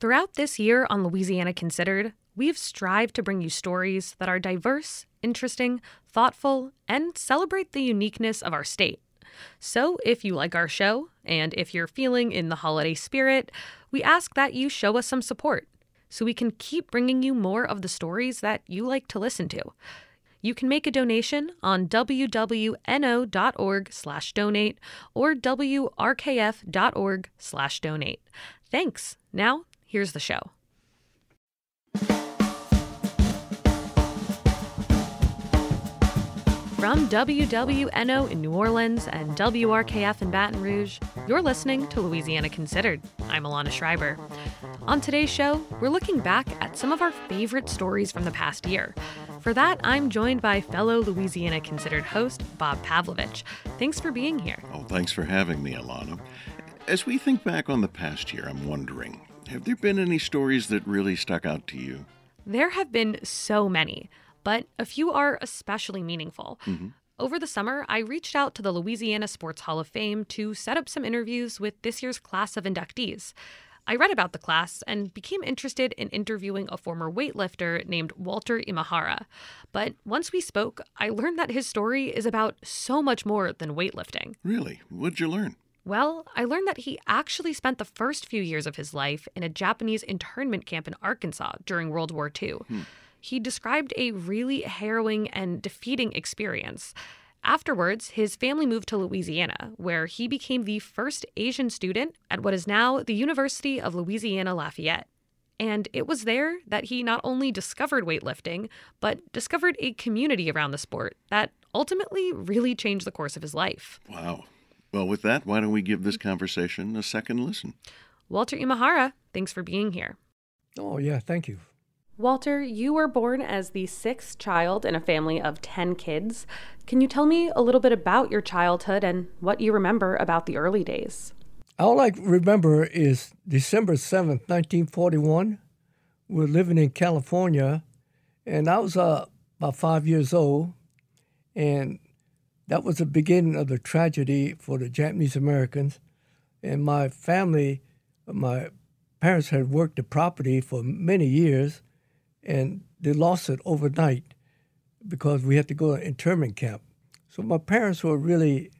Throughout this year on Louisiana Considered, we've strived to bring you stories that are diverse, interesting, thoughtful, and celebrate the uniqueness of our state. So if you like our show, and if you're feeling in the holiday spirit, we ask that you show us some support so we can keep bringing you more of the stories that you like to listen to. You can make a donation on wwno.org/donate or wrkf.org/donate. Thanks. Now, here's the show. From WWNO in New Orleans and WRKF in Baton Rouge, you're listening to Louisiana Considered. I'm Alana Schreiber. On today's show, we're looking back at some of our favorite stories from the past year. For that, I'm joined by fellow Louisiana Considered host, Bob Pavlovich. Thanks for being here. Oh, thanks for having me, Alana. As we think back on the past year, I'm wondering, have there been any stories that really stuck out to you? There have been so many, but a few are especially meaningful. Mm-hmm. Over the summer, I reached out to the Louisiana Sports Hall of Fame to set up some interviews with this year's class of inductees. I read about the class and became interested in interviewing a former weightlifter named Walter Imahara. But once we spoke, I learned that his story is about so much more than weightlifting. Really? What'd you learn? Well, I learned that he actually spent the first few years of his life in a Japanese internment camp in Arkansas during World War II. He described a really harrowing and defeating experience. Afterwards, his family moved to Louisiana, where he became the first Asian student at what is now the University of Louisiana Lafayette. And it was there that he not only discovered weightlifting, but discovered a community around the sport that ultimately really changed the course of his life. Wow. Well, with that, why don't we give this conversation a second listen? Walter Imahara, thanks for being here. Oh, yeah, thank you. Walter, you were born as the sixth child in a family of 10 kids. Can you tell me a little bit about your childhood and what you remember about the early days? All I remember is December 7th, 1941. We're living in California, and I was about 5 years old, and that was the beginning of the tragedy for the Japanese Americans. And my family, my parents had worked the property for many years, and they lost it overnight because we had to go to an internment camp. So my parents were really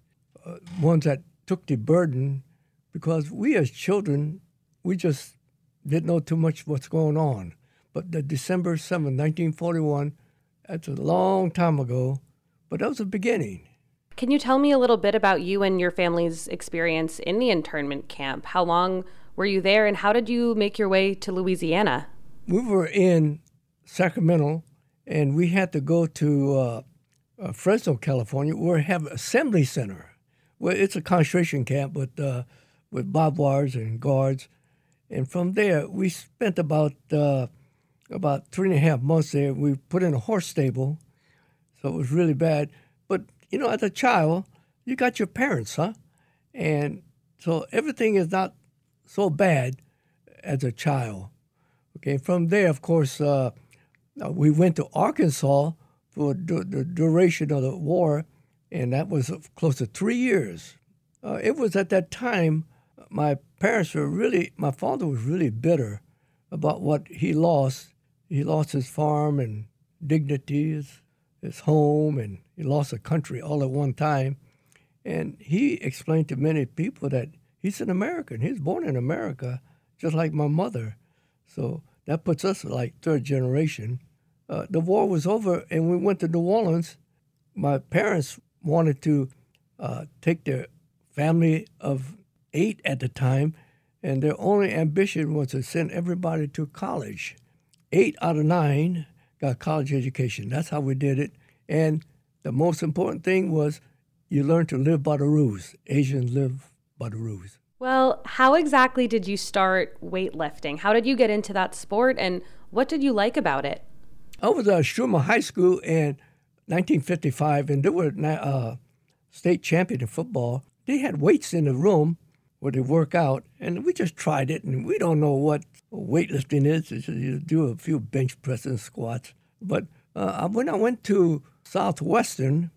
ones that took the burden because we as children, we just didn't know too much what's going on. But the December 7, 1941, that's a long time ago, but that was the beginning. Can you tell me a little bit about you and your family's experience in the internment camp? How long were you there and how did you make your way to Louisiana? We were in Sacramento, and we had to go to Fresno, California, where we have an assembly center. Well, it's a concentration camp with barbed wires and guards. And from there, we spent about 3.5 months there. We put in a horse stable, so it was really bad. But, you know, as a child, you got your parents, huh? And so everything is not so bad as a child. Okay, from there, of course, we went to Arkansas for the duration of the war, and that was close to 3 years. It was at that time my parents were really, my father was really bitter about what he lost. He lost his farm and dignity, his home, and he lost the country all at one time. And he explained to many people that he's an American. He was born in America, just like my mother. So that puts us like third generation. The war was over, and we went to New Orleans. My parents wanted to take their family of 8 at the time, and their only ambition was to send everybody to college. 8 out of 9 got college education. That's how we did it. And the most important thing was you learn to live by the rules. Asians live by the rules. Well, how exactly did you start weightlifting? How did you get into that sport, and what did you like about it? I was at Schumer High School in 1955, and they were state champion in football. They had weights in the room where they work out, and we just tried it, and we don't know what weightlifting is. It's just, you do a few bench presses and squats. But when I went to Southwestern,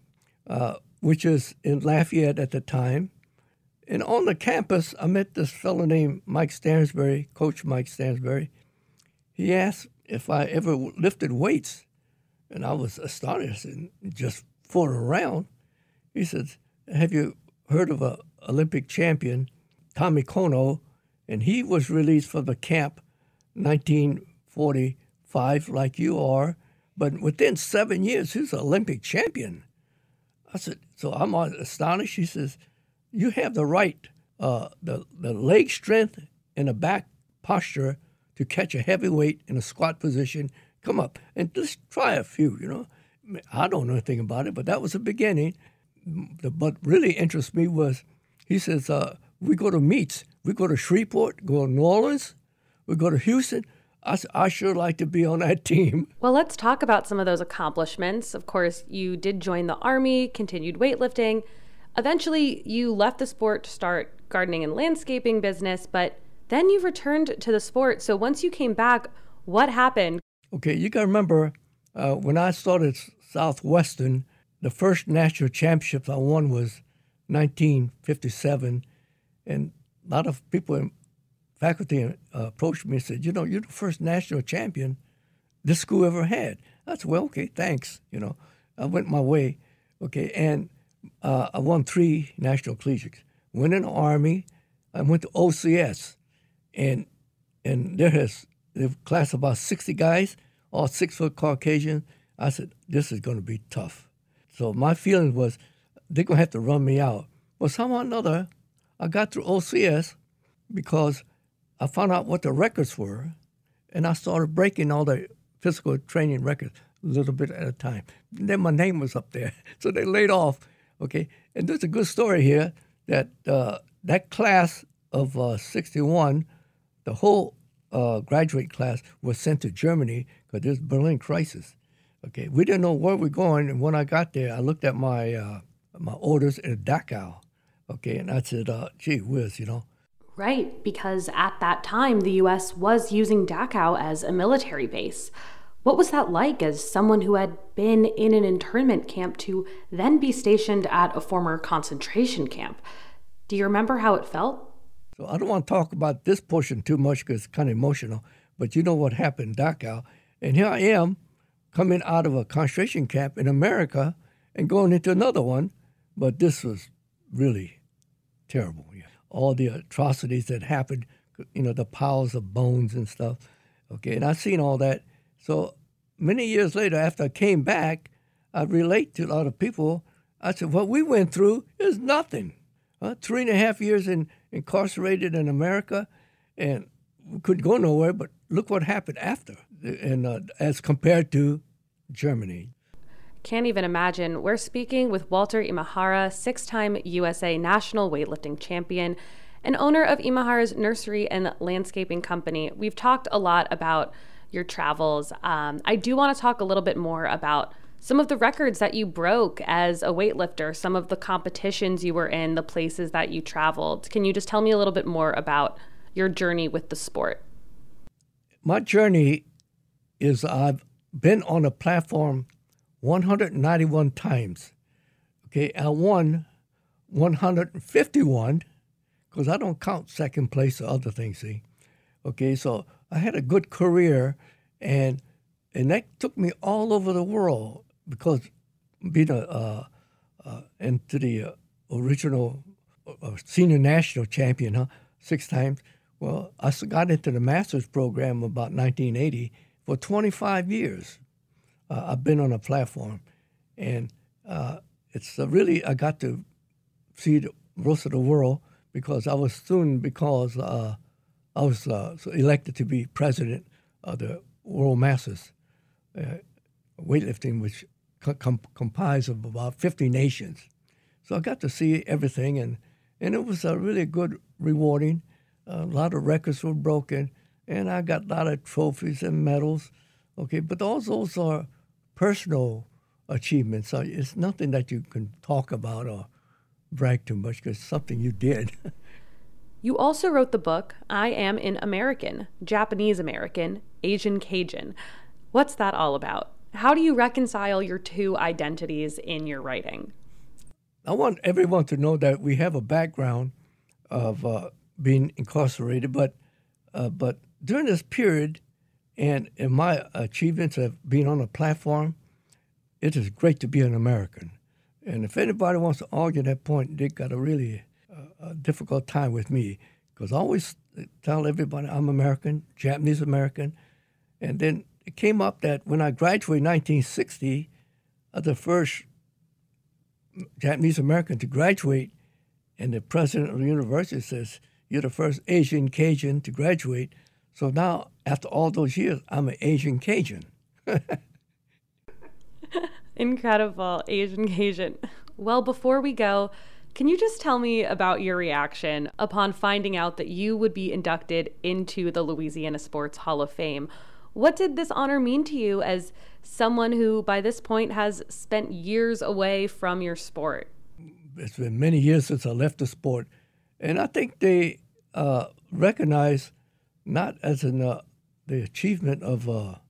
which is in Lafayette at the time, And on the campus, I met this fellow named Mike Stansbury, Coach Mike Stansbury. He asked if I ever lifted weights, and I was astonished and just fought around. He said, have you heard of an Olympic champion, Tommy Kono? And he was released from the camp 1945, like you are, but within 7 years, he's an Olympic champion. I said, so I'm astonished. He says, you have the right, the leg strength and the back posture to catch a heavy weight in a squat position. Come up and just try a few, you know. I don't know anything about it, but that was the beginning. What really interests me was, he says, we go to meets. We go to Shreveport, go to New Orleans, we go to Houston. I sure like to be on that team. Well, let's talk about some of those accomplishments. Of course, you did join the Army, continued weightlifting. Eventually, you left the sport to start gardening and landscaping business, but then you returned to the sport. So once you came back, what happened? Okay, you got to remember, when I started Southwestern, the first national championships I won was 1957, and a lot of people in faculty approached me and said, you know, you're the first national champion this school ever had. I said, well, okay, thanks. You know, I went my way. Okay, and I won 3 national collegiates. Went in the Army. I went to OCS. And they've classed about 60 guys, all 6-foot Caucasian. I said, this is going to be tough. So my feeling was, they're going to have to run me out. Well, somehow or another, I got through OCS because I found out what the records were, and I started breaking all the physical training records a little bit at a time. And then my name was up there, so they laid off, okay? And there's a good story here that that class of 61, the whole graduate class was sent to Germany because there's Berlin crisis, okay? We didn't know where we were going, and when I got there, I looked at my, my orders in Dachau, okay, and I said, gee whiz, you know. Right, because at that time, the U.S. was using Dachau as a military base. What was that like as someone who had been in an internment camp to then be stationed at a former concentration camp? Do you remember how it felt? So I don't want to talk about this portion too much because it's kind of emotional, but you know what happened in Dachau. And here I am coming out of a concentration camp in America and going into another one, but this was really terrible. Yeah. All the atrocities that happened, you know, the piles of bones and stuff. Okay, and I've seen all that. So many years later, after I came back, I relate to a lot of people. I said, what we went through is nothing. 3.5 years incarcerated in America, and we couldn't go nowhere, but look what happened after, and as compared to Germany. Can't even imagine. We're speaking with Walter Imahara, 6-time USA National Weightlifting Champion and owner of Imahara's Nursery and Landscaping Company. We've talked a lot about your travels. I do want to talk a little bit more about some of the records that you broke as a weightlifter, some of the competitions you were in, the places that you traveled. Can you just tell me a little bit more about your journey with the sport? My journey is I've been on a platform 191 times, okay? I won 151 because I don't count second place or other things, see? Okay, so I had a good career, and that took me all over the world because being into the original senior national champion, 6 times, well, I got into the master's program about 1980 for 25 years. I've been on a platform, and it's really, I got to see the rest of the world because I was soon, because I was elected to be president of the World Masters weightlifting, which comprised of about 50 nations. So I got to see everything, and it was a really good, rewarding. A lot of records were broken, and I got a lot of trophies and medals. Okay, but all those are personal achievements. It's nothing that you can talk about or brag too much because it's something you did. You also wrote the book, I Am an American, Japanese American, Asian Cajun. What's that all about? How do you reconcile your two identities in your writing? I want everyone to know that we have a background of being incarcerated. But during this period, and in my achievements of being on a platform, it is great to be an American. And if anybody wants to argue that point, they got a really difficult time with me, because I always tell everybody I'm American, Japanese American. And then it came up that when I graduated in 1960, I was the first Japanese American to graduate, and the president of the university says, "You're the first Asian Cajun to graduate." So now, after all those years, I'm an Asian Cajun. Incredible, Asian Cajun. Well, before we go, can you just tell me about your reaction upon finding out that you would be inducted into the Louisiana Sports Hall of Fame? What did this honor mean to you as someone who, by this point, has spent years away from your sport? It's been many years since I left the sport, and I think they recognize not as in the achievement of a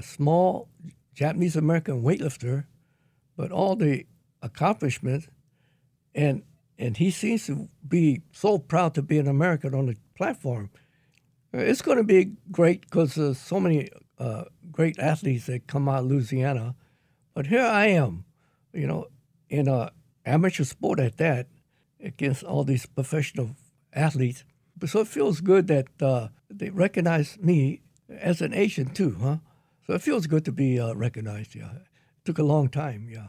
small Japanese American weightlifter, but all the accomplishments, and he seems to be so proud to be an American on the platform. It's going to be great because there's so many great athletes that come out of Louisiana. But here I am, you know, in an amateur sport at that, against all these professional athletes. But so it feels good that they recognize me as an Asian too, huh? So it feels good to be recognized, yeah. It took a long time, yeah.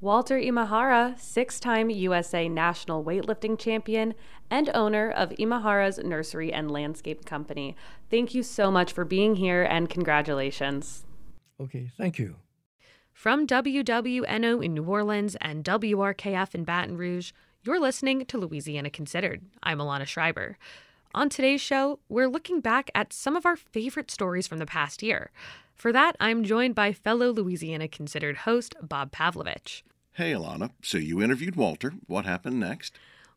Walter Imahara, six-time USA National Weightlifting Champion and owner of Imahara's Nursery and Landscape Company. Thank you so much for being here, and congratulations. Okay, thank you. From WWNO in New Orleans and WRKF in Baton Rouge, you're listening to Louisiana Considered. I'm Alana Schreiber. On today's show, we're looking back at some of our favorite stories from the past year. For that, I'm joined by fellow Louisiana Considered host Bob Pavlovich. Hey, Alana. So you interviewed Walter. What happened next?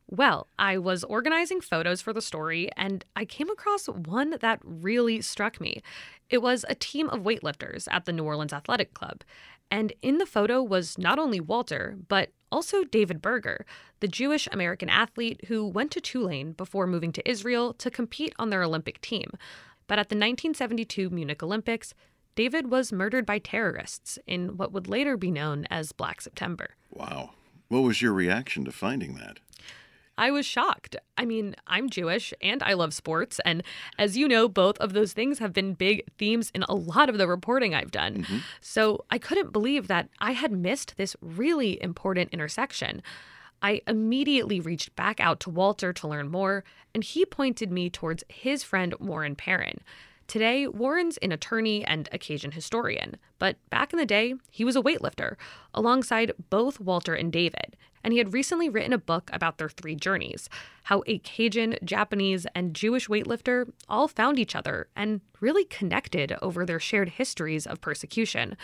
Well, I was organizing photos for the story, and I came across one that really struck me. It was a team of weightlifters at the New Orleans Athletic Club. And in the photo was not only Walter, but also David Berger, the Jewish American athlete who went to Tulane before moving to Israel to compete on their Olympic team. But at the 1972 Munich Olympics, David was murdered by terrorists in what would later be known as Black September. Wow. What was your reaction to finding that? I was shocked. I mean, I'm Jewish and I love sports. And as you know, both of those things have been big themes in a lot of the reporting I've done. Mm-hmm. So I couldn't believe that I had missed this really important intersection. I immediately reached back out to Walter to learn more, and he pointed me towards his friend Warren Perrin. Today, Warren's an attorney and a Cajun historian, but back in the day, he was a weightlifter, alongside both Walter and David, and he had recently written a book about their three journeys, how a Cajun, Japanese, and Jewish weightlifter all found each other and really connected over their shared histories of persecution.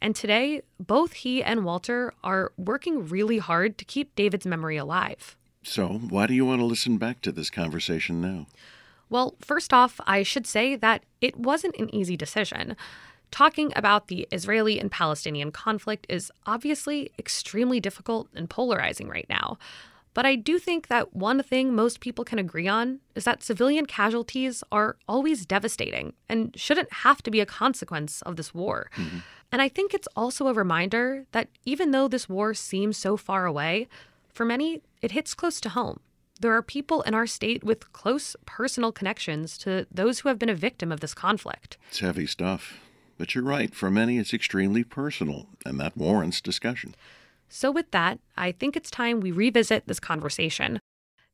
And today, both he and Walter are working really hard to keep David's memory alive. So, why do you want to listen back to this conversation now? Well, first off, I should say that it wasn't an easy decision. Talking about the Israeli and Palestinian conflict is obviously extremely difficult and polarizing right now. But I do think that one thing most people can agree on is that civilian casualties are always devastating and shouldn't have to be a consequence of this war. Mm-hmm. And I think it's also a reminder that even though this war seems so far away, for many, it hits close to home. There are people in our state with close personal connections to those who have been a victim of this conflict. It's heavy stuff. But you're right. For many, it's extremely personal, and that warrants discussion. So with that, I think it's time we revisit this conversation.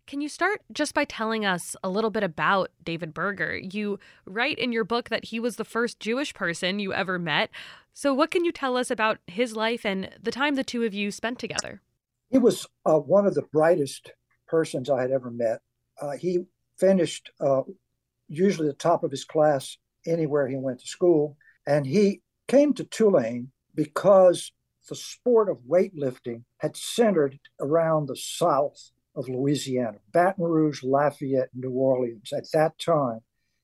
Can you start just by telling us a little bit about David Berger? You write in your book that he was the first Jewish person you ever met. So what can you tell us about his life and the time the two of you spent together? He was one of the brightest persons I had ever met. He finished usually the top of his class anywhere he went to school. And he came to Tulane because the sport of weightlifting had centered around the south of Louisiana, Baton Rouge, Lafayette, New Orleans. At that time,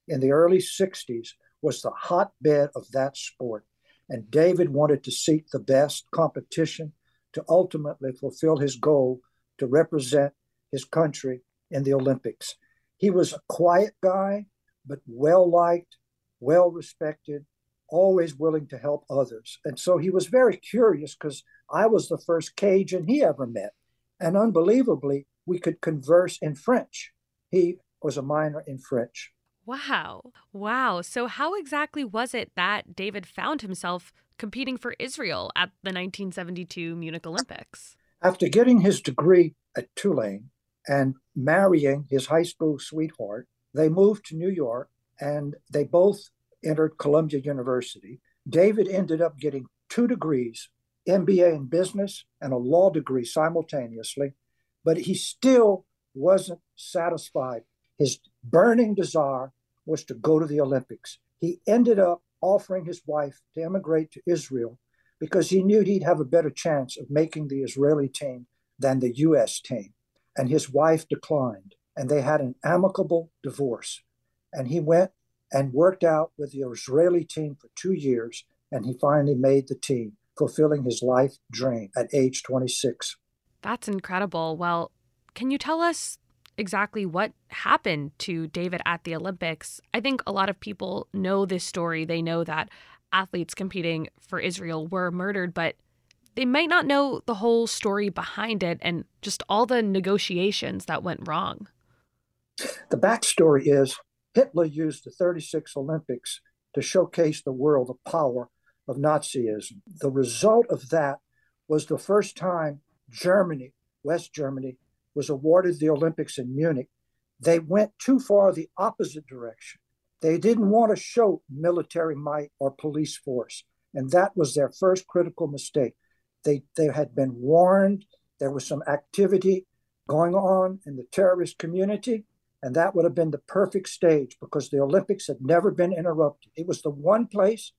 in the early 60s, was the hotbed of that sport. And David wanted to seek the best competition to ultimately fulfill his goal to represent his country in the Olympics. He was a quiet guy, but well-liked, well-respected, always willing to help others. And so he was very curious, because I was the first Cajun he ever met. And unbelievably, we could converse in French. He was a minor in French. Wow. Wow. So how exactly was it that David found himself competing for Israel at the 1972 Munich Olympics? After getting his degree at Tulane and marrying his high school sweetheart, they moved to New York and they both entered Columbia University. David ended up getting 2 degrees, MBA in business and a law degree simultaneously, but he still wasn't satisfied. His burning desire was to go to the Olympics. He ended up offering his wife to emigrate to Israel because he knew he'd have a better chance of making the Israeli team than the U.S. team. And his wife declined, and they had an amicable divorce. And he went and worked out with the Israeli team for 2 years, and he finally made the team, fulfilling his life dream at age 26. That's incredible. Well, can you tell us exactly what happened to David at the Olympics? I think a lot of people know this story. They know that athletes competing for Israel were murdered, but they might not know the whole story behind it and just all the negotiations that went wrong. The backstory is Hitler used the 36 Olympics to showcase the world the power of Nazism. The result of that was the first time Germany, West Germany, was awarded the Olympics in Munich. They went too far the opposite direction. They didn't want to show military might or police force. And that was their first critical mistake. They had been warned. There was some activity going on in the terrorist community. And that would have been the perfect stage because the Olympics had never been interrupted. It was the one place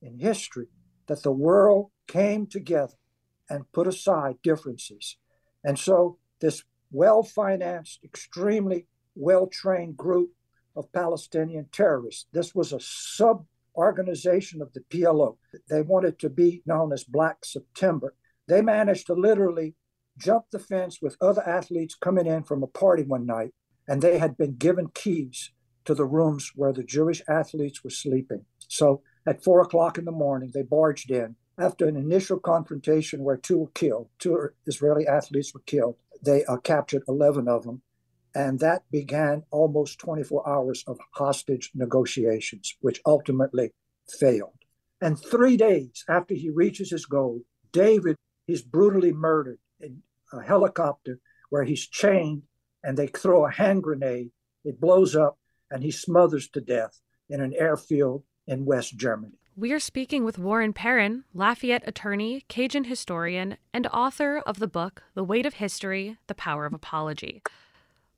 in history that the world came together and put aside differences. And so this well-financed, extremely well-trained group of Palestinian terrorists. This was a sub-organization of the PLO. They wanted to be known as Black September. They managed to literally jump the fence with other athletes coming in from a party one night, and they had been given keys to the rooms where the Jewish athletes were sleeping. So at 4 o'clock in the morning, they barged in. After an initial confrontation where two were killed, two Israeli athletes were killed, they captured 11 of them. And that began almost 24 hours of hostage negotiations, which ultimately failed. And 3 days after he reaches his goal, David is brutally murdered in a helicopter where he's chained and they throw a hand grenade. It blows up and he smothers to death in an airfield in West Germany. We are speaking with Warren Perrin, Lafayette attorney, Cajun historian, and author of the book, The Weight of History, The Power of Apology.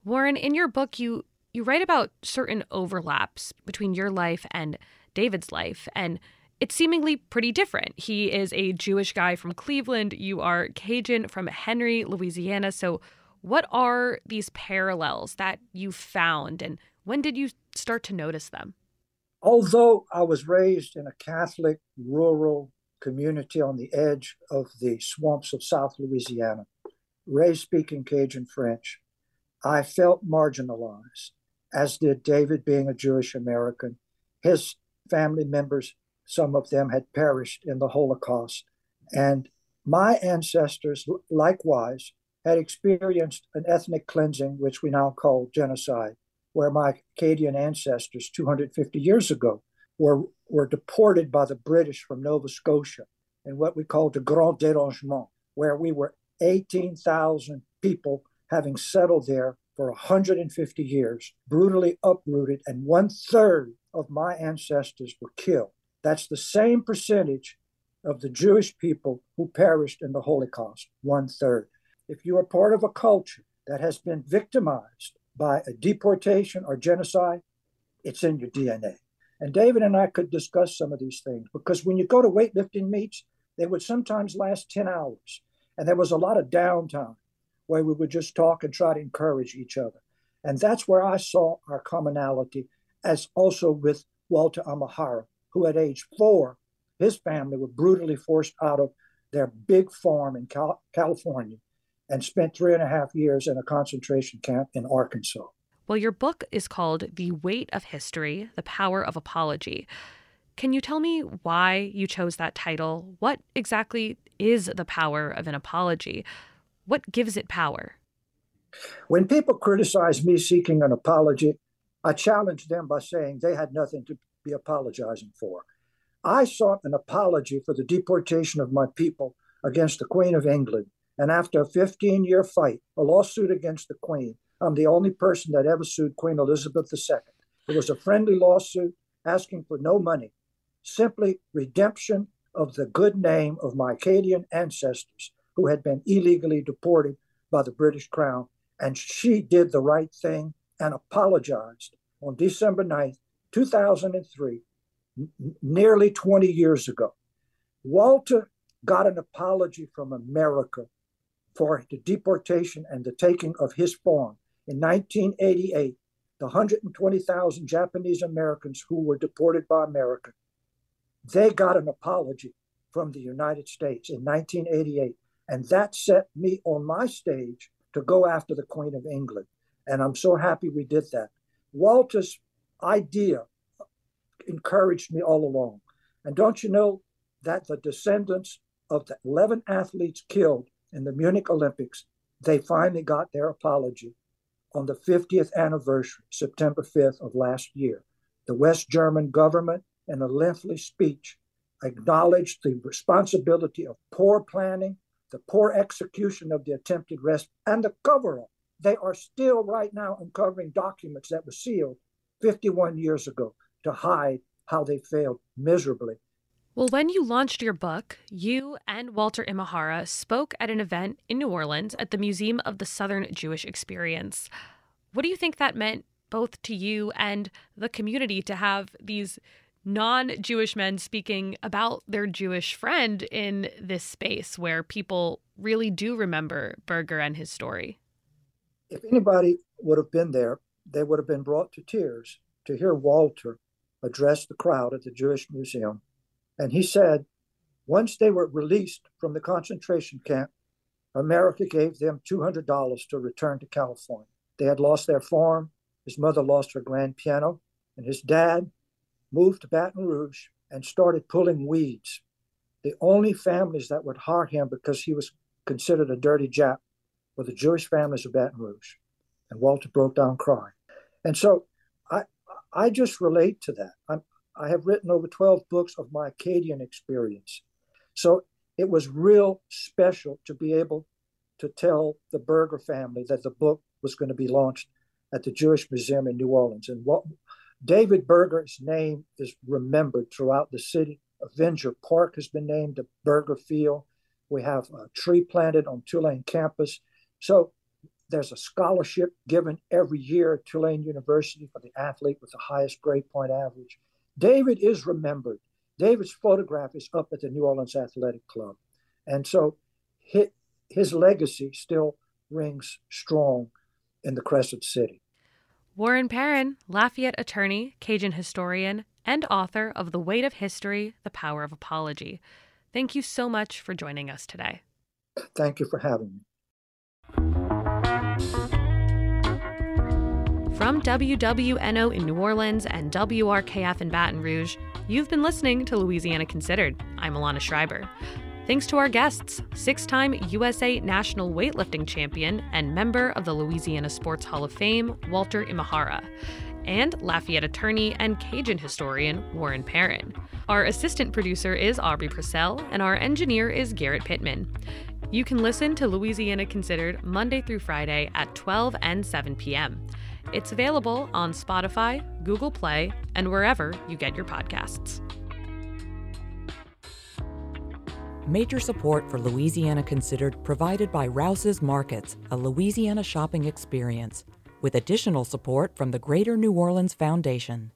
Warren, in your book, you write about certain overlaps between your life and David's life, and it's seemingly pretty different. He is a Jewish guy from Cleveland. You are Cajun from Henry, Louisiana. So what are these parallels that you found, and when did you start to notice them? Although I was raised in a Catholic rural community on the edge of the swamps of South Louisiana, raised speaking Cajun French, I felt marginalized, as did David, being a Jewish American. His family members, some of them had perished in the Holocaust. And my ancestors, likewise, had experienced an ethnic cleansing, which we now call genocide, where my Acadian ancestors 250 years ago were deported by the British from Nova Scotia in what we call the Grand Dérangement, where we were 18,000 people having settled there for 150 years, brutally uprooted, and 1/3 of my ancestors were killed. That's the same percentage of the Jewish people who perished in the Holocaust, 1/3. If you are part of a culture that has been victimized by a deportation or genocide, it's in your DNA. And David and I could discuss some of these things, because when you go to weightlifting meets, they would sometimes last 10 hours. And there was a lot of downtime where we would just talk and try to encourage each other. And that's where I saw our commonality, as also with Walter Imahara, who at age 4, his family were brutally forced out of their big farm in California. and spent 3.5 years in a concentration camp in Arkansas. Well, your book is called The Weight of History, The Power of Apology. Can you tell me why you chose that title? What exactly is the power of an apology? What gives it power? When people criticize me seeking an apology, I challenge them by saying they had nothing to be apologizing for. I sought an apology for the deportation of my people against the Queen of England. And after a 15-year fight, a lawsuit against the Queen, I'm the only person that ever sued Queen Elizabeth II. It was a friendly lawsuit asking for no money, simply redemption of the good name of my Acadian ancestors who had been illegally deported by the British Crown. And she did the right thing and apologized on December 9th, 2003, nearly 20 years ago. Walter got an apology from America for the deportation and the taking of his farm. In 1988, the 120,000 Japanese Americans who were deported by America, they got an apology from the United States in 1988. And that set me on my stage to go after the Queen of England. And I'm so happy we did that. Walter's idea encouraged me all along. And don't you know that the descendants of the 11 athletes killed in the Munich Olympics, they finally got their apology on the 50th anniversary, September 5th of last year. The West German government, in a lengthy speech, acknowledged the responsibility of poor planning, the poor execution of the attempted rescue, and the cover-up. They are still right now uncovering documents that were sealed 51 years ago to hide how they failed miserably. Well, when you launched your book, you and Walter Imahara spoke at an event in New Orleans at the Museum of the Southern Jewish Experience. What do you think that meant both to you and the community to have these non-Jewish men speaking about their Jewish friend in this space where people really do remember Berger and his story? If anybody would have been there, they would have been brought to tears to hear Walter address the crowd at the Jewish Museum. And he said, once they were released from the concentration camp, America gave them $200 to return to California. They had lost their farm. His mother lost her grand piano. And his dad moved to Baton Rouge and started pulling weeds. The only families that would hire him because he was considered a dirty Jap were the Jewish families of Baton Rouge. And Walter broke down crying. And so I just relate to that. I have written over 12 books of my Acadian experience. So it was real special to be able to tell the Berger family that the book was going to be launched at the Jewish Museum in New Orleans. And David Berger's name is remembered throughout the city. Avenger Park has been named the Berger Field. We have a tree planted on Tulane campus. So there's a scholarship given every year at Tulane University for the athlete with the highest grade point average. David is remembered. David's photograph is up at the New Orleans Athletic Club. And so his legacy still rings strong in the Crescent City. Warren Perrin, Lafayette attorney, Cajun historian, and author of The Weight of History, The Power of Apology. Thank you so much for joining us today. Thank you for having me. From WWNO in New Orleans and WRKF in Baton Rouge, you've been listening to Louisiana Considered. I'm Alana Schreiber. Thanks to our guests, six-time USA National Weightlifting Champion and member of the Louisiana Sports Hall of Fame, Walter Imahara, and Lafayette attorney and Cajun historian, Warren Perrin. Our assistant producer is Aubry Procell, and our engineer is Garrett Pittman. You can listen to Louisiana Considered Monday through Friday at 12 and 7 p.m., It's available on Spotify, Google Play, and wherever you get your podcasts. Major support for Louisiana Considered provided by Rouse's Markets, a Louisiana shopping experience, with additional support from the Greater New Orleans Foundation.